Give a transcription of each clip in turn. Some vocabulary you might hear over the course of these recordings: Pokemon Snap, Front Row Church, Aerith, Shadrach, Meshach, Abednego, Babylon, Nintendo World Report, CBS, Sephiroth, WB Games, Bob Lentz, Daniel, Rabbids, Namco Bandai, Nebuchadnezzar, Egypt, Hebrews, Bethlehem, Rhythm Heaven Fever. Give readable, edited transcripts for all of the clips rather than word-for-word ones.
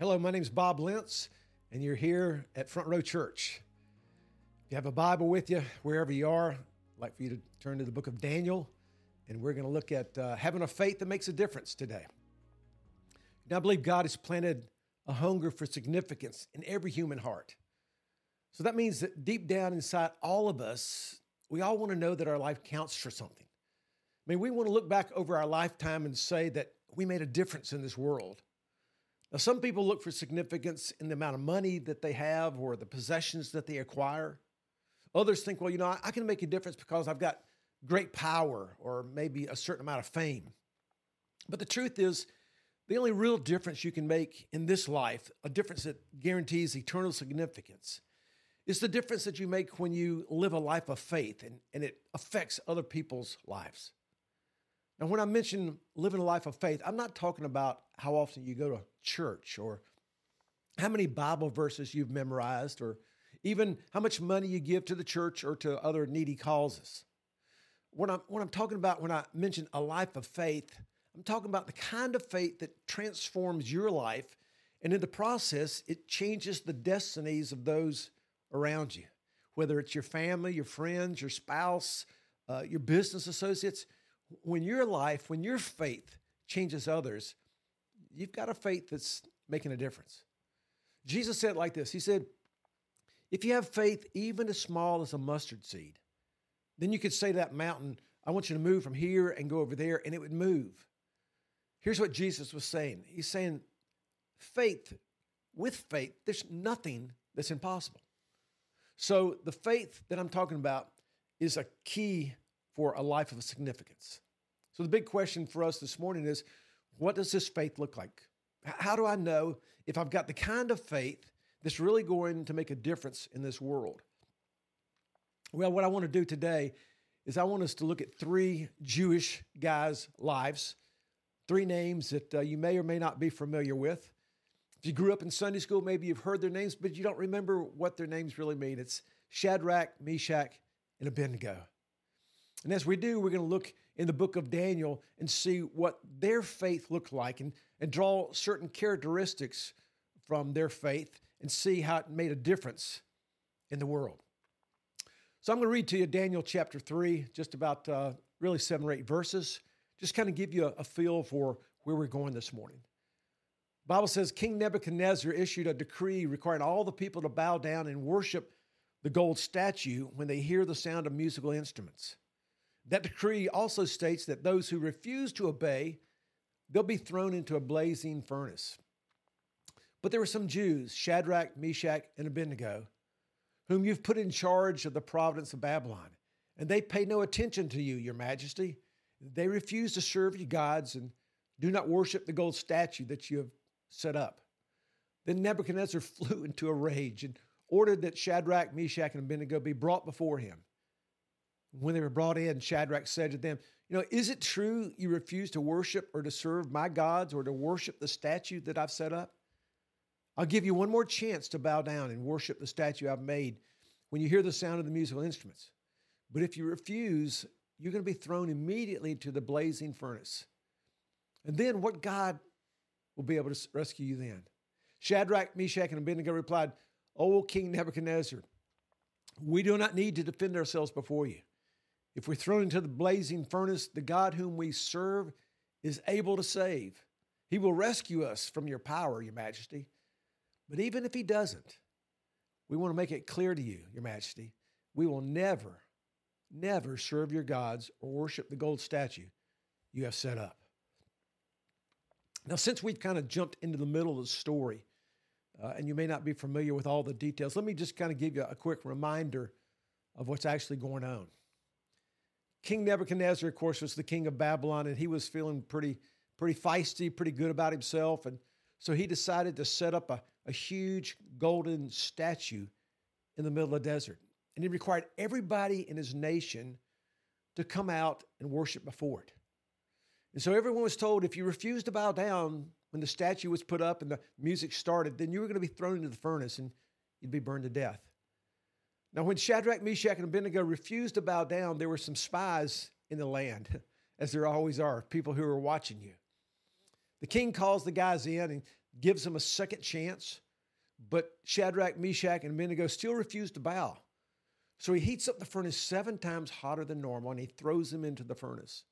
Hello, my name's Bob Lentz, and you're here at Front Row Church. If you have a Bible with you, wherever you are, I'd like for you to turn to the book of Daniel, and we're going to look at having a faith that makes a difference today. Now, I believe God has planted a hunger for significance in every human heart. So that means that deep down inside all of us, we all want to know that our life counts for something. I mean, we want to look back over our lifetime and say that we made a difference in this world. Now, some people look for significance in the amount of money that they have or the possessions that they acquire. Others think, well, you know, I can make a difference because I've got great power or maybe a certain amount of fame. But the truth is, the only real difference you can make in this life, a difference that guarantees eternal significance, is the difference that you make when you live a life of faith and it affects other people's lives. Now, when I mention living a life of faith, I'm not talking about how often you go to church or how many Bible verses you've memorized or even how much money you give to the church or to other needy causes. What I'm talking about when I mention a life of faith, I'm talking about the kind of faith that transforms your life, and in the process, it changes the destinies of those around you, whether it's your family, your friends, your spouse, your business associates. When your life, when your faith changes others, you've got a faith that's making a difference. Jesus said it like this. He said, if you have faith even as small as a mustard seed, then you could say to that mountain, I want you to move from here and go over there, and it would move. Here's what Jesus was saying. He's saying, with faith, there's nothing that's impossible. So the faith that I'm talking about is a key for a life of significance. So the big question for us this morning is, what does this faith look like? How do I know if I've got the kind of faith that's really going to make a difference in this world? Well, what I want to do today is I want us to look at three Jewish guys' lives, three names that you may or may not be familiar with. If you grew up in Sunday school, maybe you've heard their names, but you don't remember what their names really mean. It's Shadrach, Meshach, and Abednego. And as we do, we're going to look in the book of Daniel and see what their faith looked like and draw certain characteristics from their faith and see how it made a difference in the world. So I'm going to read to you Daniel chapter 3, just about really 7 or 8 verses, just kind of give you a feel for where we're going this morning. The Bible says, King Nebuchadnezzar issued a decree requiring all the people to bow down and worship the gold statue when they hear the sound of musical instruments. That decree also states that those who refuse to obey, they'll be thrown into a blazing furnace. But there were some Jews, Shadrach, Meshach, and Abednego, whom you've put in charge of the province of Babylon, and they pay no attention to you, your majesty. They refuse to serve your gods and do not worship the gold statue that you have set up. Then Nebuchadnezzar flew into a rage and ordered that Shadrach, Meshach, and Abednego be brought before him. When they were brought in, Shadrach said to them, you know, is it true you refuse to worship or to serve my gods or to worship the statue that I've set up? I'll give you one more chance to bow down and worship the statue I've made when you hear the sound of the musical instruments. But if you refuse, you're going to be thrown immediately to the blazing furnace. And then what God will be able to rescue you then? Shadrach, Meshach, and Abednego replied, O King Nebuchadnezzar, we do not need to defend ourselves before you. If we're thrown into the blazing furnace, the God whom we serve is able to save. He will rescue us from your power, your majesty. But even if he doesn't, we want to make it clear to you, your majesty, we will never, never serve your gods or worship the gold statue you have set up. Now, since we've kind of jumped into the middle of the story, and you may not be familiar with all the details, let me just kind of give you a quick reminder of what's actually going on. King Nebuchadnezzar, of course, was the king of Babylon, and he was feeling pretty feisty, pretty good about himself. And so he decided to set up a huge golden statue in the middle of the desert. And he required everybody in his nation to come out and worship before it. And so everyone was told, if you refused to bow down when the statue was put up and the music started, then you were going to be thrown into the furnace and you'd be burned to death. Now, when Shadrach, Meshach, and Abednego refused to bow down, there were some spies in the land, as there always are, people who are watching you. The king calls the guys in, and gives them a second chance, but Shadrach, Meshach, and Abednego still refuse to bow. So he heats up the furnace 7 times hotter than normal, and he throws them into the furnace.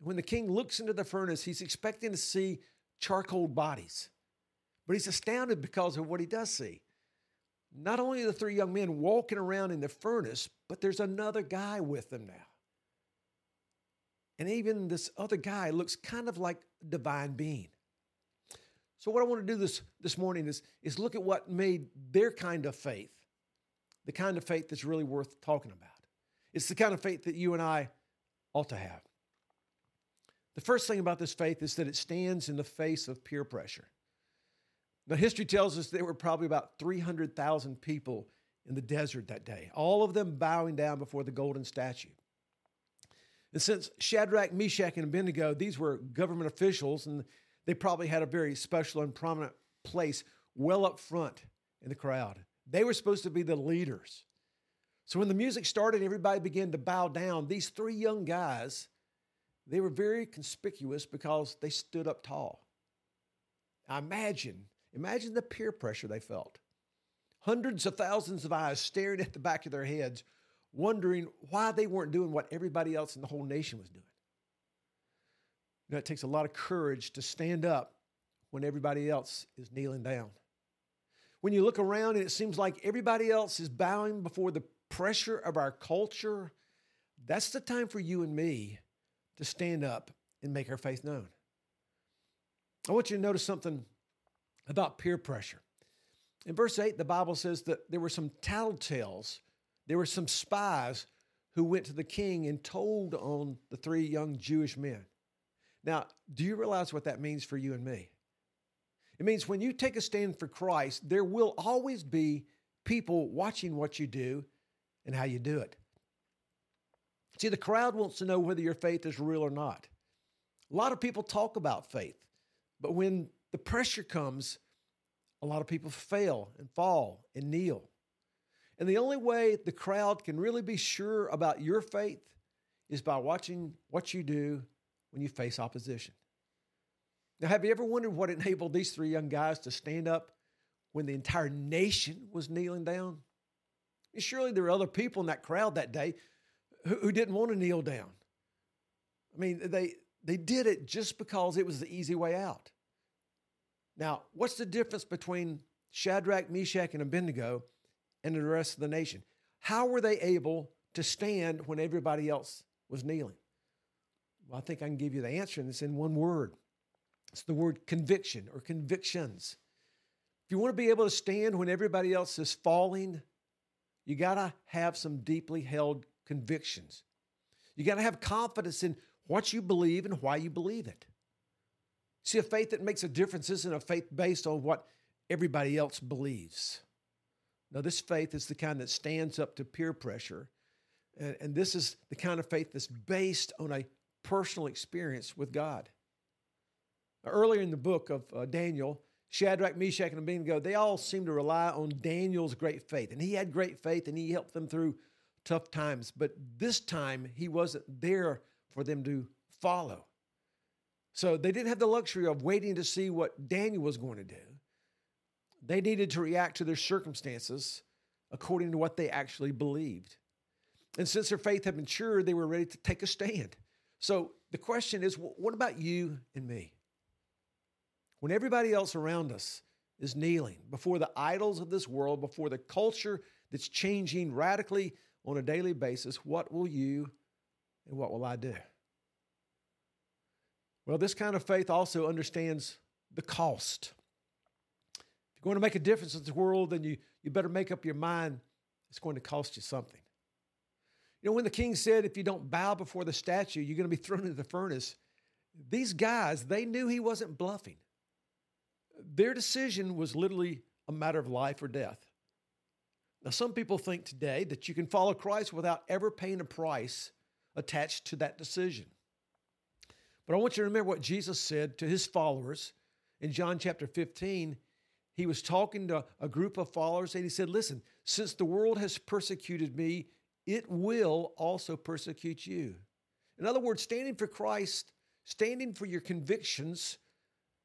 When the king looks into the furnace, he's expecting to see charcoal bodies, but he's astounded because of what he does see. Not only are the 3 young men walking around in the furnace, but there's another guy with them now. And even this other guy looks kind of like a divine being. So what I want to do this morning is look at what made their kind of faith, the kind of faith that's really worth talking about. It's the kind of faith that you and I ought to have. The first thing about this faith is that it stands in the face of peer pressure. Now, history tells us there were probably about 300,000 people in the desert that day, all of them bowing down before the golden statue. And since Shadrach, Meshach, and Abednego, these were government officials, and they probably had a very special and prominent place well up front in the crowd. They were supposed to be the leaders. So when the music started and everybody began to bow down, these 3 young guys, they were very conspicuous because they stood up tall. I imagine the peer pressure they felt. Hundreds of thousands of eyes staring at the back of their heads, wondering why they weren't doing what everybody else in the whole nation was doing. You know, it takes a lot of courage to stand up when everybody else is kneeling down. When you look around and it seems like everybody else is bowing before the pressure of our culture, that's the time for you and me to stand up and make our faith known. I want you to notice something about peer pressure. In verse 8, the Bible says that there were some tattletales, there were some spies who went to the king and told on the 3 young Jewish men. Now, do you realize what that means for you and me? It means when you take a stand for Christ, there will always be people watching what you do and how you do it. See, the crowd wants to know whether your faith is real or not. A lot of people talk about faith, but when the pressure comes, a lot of people fail and fall and kneel. And the only way the crowd can really be sure about your faith is by watching what you do when you face opposition. Now, have you ever wondered what enabled these 3 young guys to stand up when the entire nation was kneeling down? Surely there were other people in that crowd that day who didn't want to kneel down. I mean, they did it just because it was the easy way out. Now, what's the difference between Shadrach, Meshach, and Abednego and the rest of the nation? How were they able to stand when everybody else was kneeling? Well, I think I can give you the answer, and it's in one word. It's the word conviction or convictions. If you want to be able to stand when everybody else is falling, you got to have some deeply held convictions. You got to have confidence in what you believe and why you believe it. See, a faith that makes a difference isn't a faith based on what everybody else believes. Now, this faith is the kind that stands up to peer pressure, and this is the kind of faith that's based on a personal experience with God. Earlier in the book of Daniel, Shadrach, Meshach, and Abednego, they all seem to rely on Daniel's great faith, and he had great faith, and he helped them through tough times, but this time he wasn't there for them to follow. So they didn't have the luxury of waiting to see what Daniel was going to do. They needed to react to their circumstances according to what they actually believed. And since their faith had matured, they were ready to take a stand. So the question is, what about you and me? When everybody else around us is kneeling before the idols of this world, before the culture that's changing radically on a daily basis, what will you and what will I do? Well, this kind of faith also understands the cost. If you're going to make a difference in this world, then you better make up your mind it's going to cost you something. You know, when the king said, if you don't bow before the statue, you're going to be thrown into the furnace, these guys, they knew he wasn't bluffing. Their decision was literally a matter of life or death. Now, some people think today that you can follow Christ without ever paying a price attached to that decision. But I want you to remember what Jesus said to his followers in John chapter 15. He was talking to a group of followers, and he said, listen, since the world has persecuted me, it will also persecute you. In other words, standing for Christ, standing for your convictions,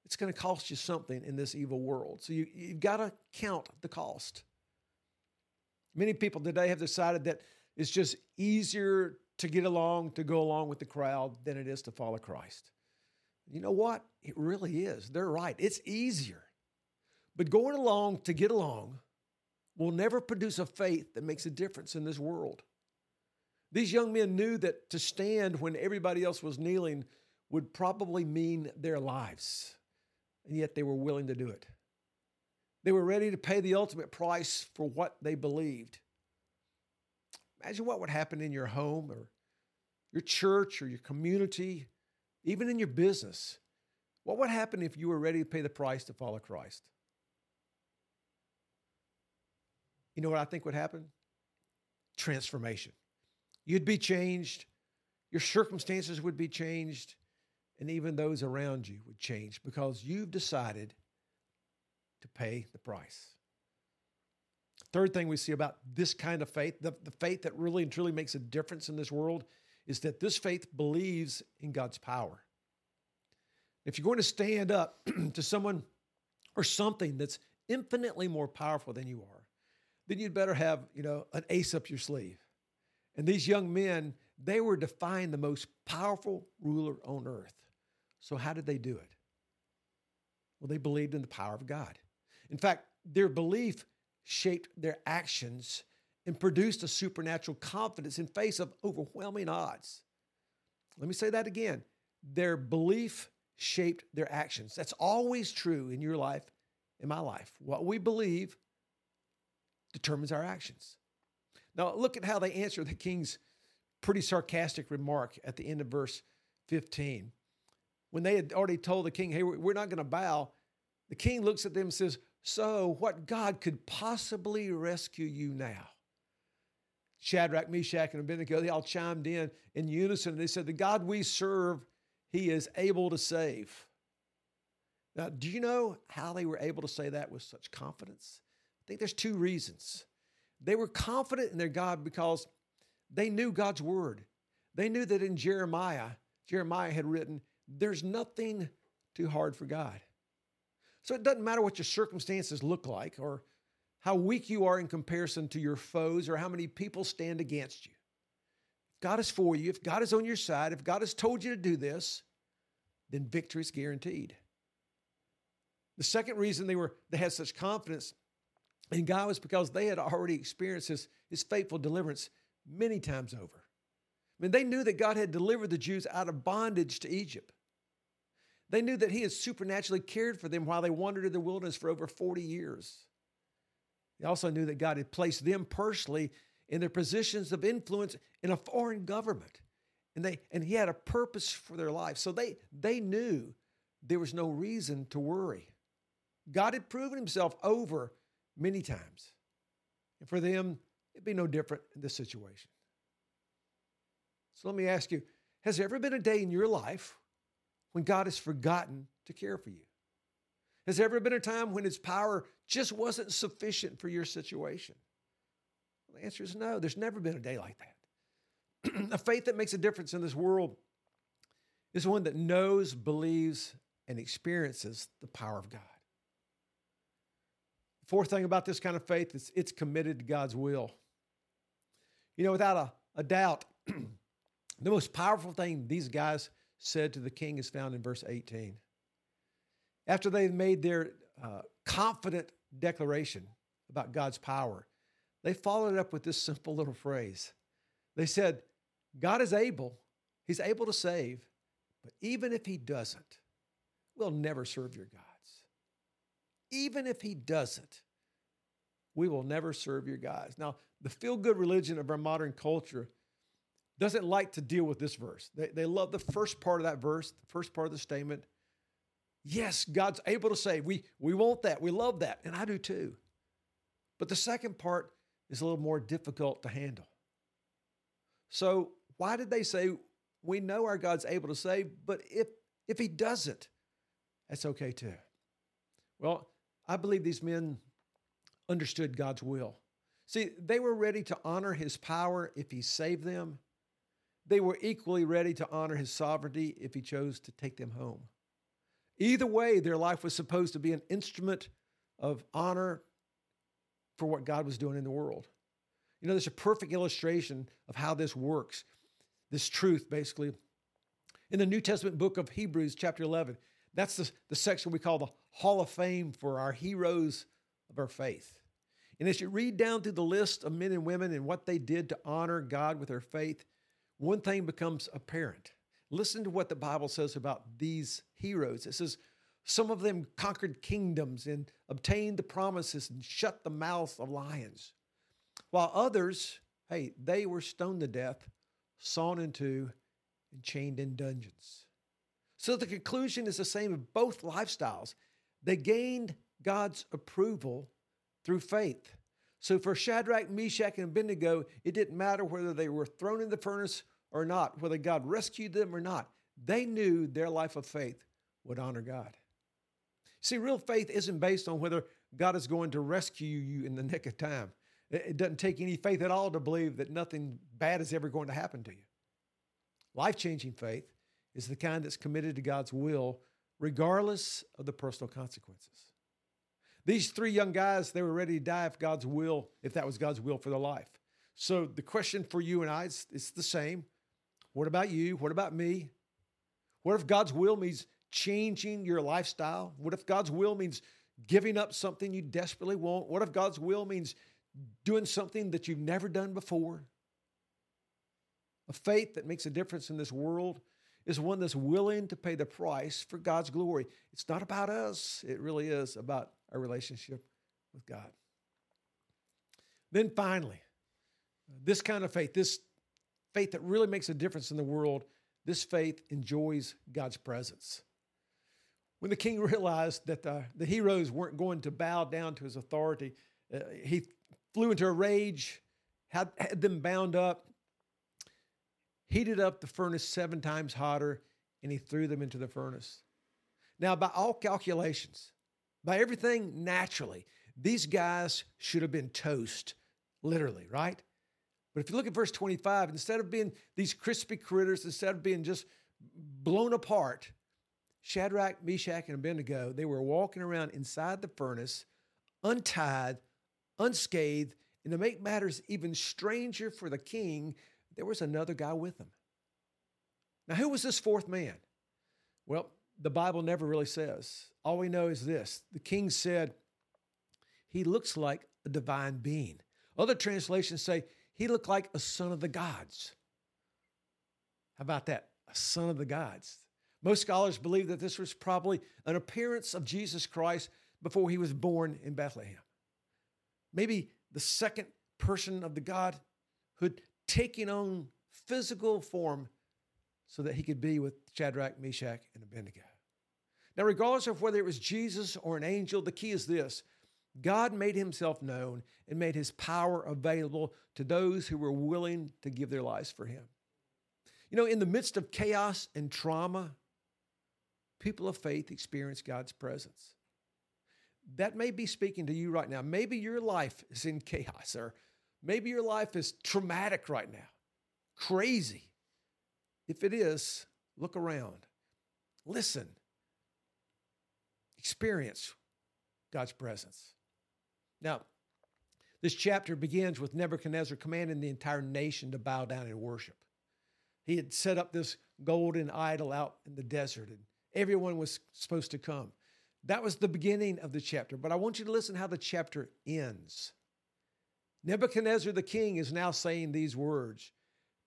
It's going to cost you something in this evil world. So you've got to count the cost. Many people today have decided that it's just easier to get along, to go along with the crowd than it is to follow Christ. You know what? It really is. They're right. It's easier. But going along to get along will never produce a faith that makes a difference in this world. These young men knew that to stand when everybody else was kneeling would probably mean their lives, and yet they were willing to do it. They were ready to pay the ultimate price for what they believed. Imagine what would happen in your home or your church or your community, even in your business. What would happen if you were ready to pay the price to follow Christ? You know what I think would happen? Transformation. You'd be changed. Your circumstances would be changed. And even those around you would change because you've decided to pay the price. Third thing we see about this kind of faith, the faith that really and truly makes a difference in this world, is that this faith believes in God's power. If you're going to stand up to someone or something that's infinitely more powerful than you are, then you'd better have, an ace up your sleeve. And these young men, they were defying the most powerful ruler on earth. So how did they do it? Well, they believed in the power of God. In fact, their belief shaped their actions and produced a supernatural confidence in face of overwhelming odds. Let me say that again. Their belief shaped their actions. That's always true in your life, in my life. What we believe determines our actions. Now, look at how they answer the king's pretty sarcastic remark at the end of verse 15. When they had already told the king, hey, we're not going to bow, the king looks at them and says, so what God could possibly rescue you now? Shadrach, Meshach, and Abednego, they all chimed in unison. And they said, the God we serve, he is able to save. Now, do you know how they were able to say that with such confidence? I think there's two reasons. They were confident in their God because they knew God's word. They knew that in Jeremiah had written, there's nothing too hard for God. So it doesn't matter what your circumstances look like or how weak you are in comparison to your foes or how many people stand against you. If God is for you, if God is on your side, if God has told you to do this, then victory is guaranteed. The second reason they had such confidence in God was because they had already experienced his faithful deliverance many times over. I mean, they knew that God had delivered the Jews out of bondage to Egypt. They knew that he had supernaturally cared for them while they wandered in the wilderness for over 40 years. They also knew that God had placed them personally in their positions of influence in a foreign government, and he had a purpose for their life. So they knew there was no reason to worry. God had proven himself over many times, and for them, it'd be no different in this situation. So let me ask you, has there ever been a day in your life when God has forgotten to care for you? Has there ever been a time when his power just wasn't sufficient for your situation? Well, the answer is no. There's never been a day like that. A faith that makes a difference in this world is one that knows, believes, and experiences the power of God. Fourth thing about this kind of faith is it's committed to God's will. Without a doubt, the most powerful thing these guys said to the king is found in verse 18. After they made their confident declaration about God's power, they followed it up with this simple little phrase. They said, God is able, he's able to save, but even if he doesn't, we'll never serve your gods. Even if he doesn't, we will never serve your gods. Now, the feel-good religion of our modern culture doesn't like to deal with this verse. They love the first part of that verse, the first part of the statement. Yes, God's able to save. We want that. We love that, and I do too. But the second part is a little more difficult to handle. So why did they say, we know our God's able to save, but if he doesn't, that's okay too? Well, I believe these men understood God's will. See, they were ready to honor his power if he saved them. They were equally ready to honor his sovereignty if he chose to take them home. Either way, their life was supposed to be an instrument of honor for what God was doing in the world. You know, there's a perfect illustration of how this works, this truth, basically. In the New Testament book of Hebrews, chapter 11, that's the section we call the Hall of Fame for our heroes of our faith. And as you read down through the list of men and women and what they did to honor God with their faith, one thing becomes apparent. Listen to what the Bible says about these heroes. It says, some of them conquered kingdoms and obtained the promises and shut the mouths of lions. While others, hey, they were stoned to death, sawn in two, and chained in dungeons. So the conclusion is the same of both lifestyles. They gained God's approval through faith. So for Shadrach, Meshach, and Abednego, it didn't matter whether they were thrown in the furnace or not, whether God rescued them or not. They knew their life of faith would honor God. See, real faith isn't based on whether God is going to rescue you in the nick of time. It doesn't take any faith at all to believe that nothing bad is ever going to happen to you. Life-changing faith is the kind that's committed to God's will, regardless of the personal consequences. These three young guys, they were ready to die if that was God's will for their life. So the question for you and I, it's the same. What about you? What about me? What if God's will means changing your lifestyle? What if God's will means giving up something you desperately want? What if God's will means doing something that you've never done before? A faith that makes a difference in this world is one that's willing to pay the price for God's glory. It's not about us. It really is about our relationship with God. Then finally, this kind of faith, this faith that really makes a difference in the world, this faith enjoys God's presence. When the king realized that the heroes weren't going to bow down to his authority, he flew into a rage, had them bound up, heated up the furnace 7 times hotter, and he threw them into the furnace. Now, by all calculations, by everything naturally, these guys should have been toast, literally, right? But if you look at verse 25, instead of being these crispy critters, instead of being just blown apart, Shadrach, Meshach, and Abednego, they were walking around inside the furnace, untied, unscathed, and to make matters even stranger for the king, there was another guy with them. Now, who was this fourth man? Well, the Bible never really says. All we know is this. The king said, he looks like a divine being. Other translations say, he looked like a son of the gods. How about that? A son of the gods. Most scholars believe that this was probably an appearance of Jesus Christ before he was born in Bethlehem. Maybe the second person of the Godhood taking on physical form so that he could be with Shadrach, Meshach, and Abednego. Now, regardless of whether it was Jesus or an angel, the key is this. God made himself known and made his power available to those who were willing to give their lives for him. You know, in the midst of chaos and trauma, people of faith experience God's presence. That may be speaking to you right now. Maybe your life is in chaos, or maybe your life is traumatic right now, crazy. If it is, look around, listen, experience God's presence. Now, this chapter begins with Nebuchadnezzar commanding the entire nation to bow down and worship. He had set up this golden idol out in the desert, and everyone was supposed to come. That was the beginning of the chapter, but I want you to listen how the chapter ends. Nebuchadnezzar the king is now saying these words,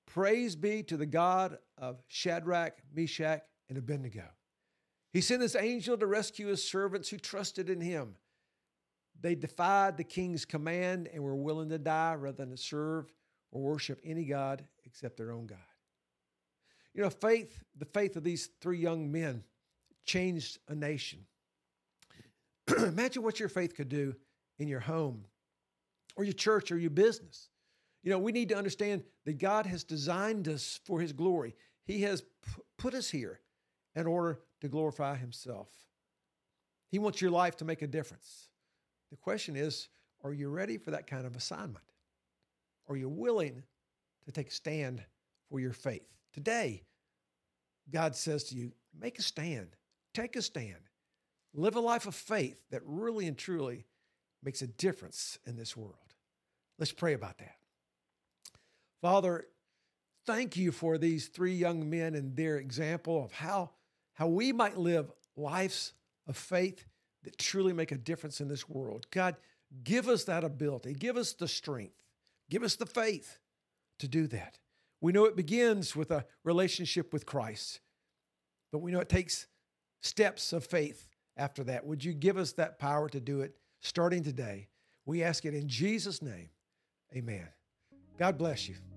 "Praise be to the God of Shadrach, Meshach, and Abednego. He sent his angel to rescue his servants who trusted in him. They defied the king's command and were willing to die rather than to serve or worship any god except their own God." You know, the faith of these three young men changed a nation. Imagine what your faith could do in your home, or your church, or your business. You know, we need to understand that God has designed us for his glory. He has put us here in order to glorify himself. He wants your life to make a difference. The question is, are you ready for that kind of assignment? Are you willing to take a stand for your faith? Today, God says to you, make a stand Take a stand. Live a life of faith that really and truly makes a difference in this world. Let's pray about that. Father, thank you for these three young men and their example of how we might live lives of faith that truly make a difference in this world. God, give us that ability. Give us the strength. Give us the faith to do that. We know it begins with a relationship with Christ, but we know it takes steps of faith after that. Would you give us that power to do it starting today? We ask it in Jesus' name. Amen. God bless you.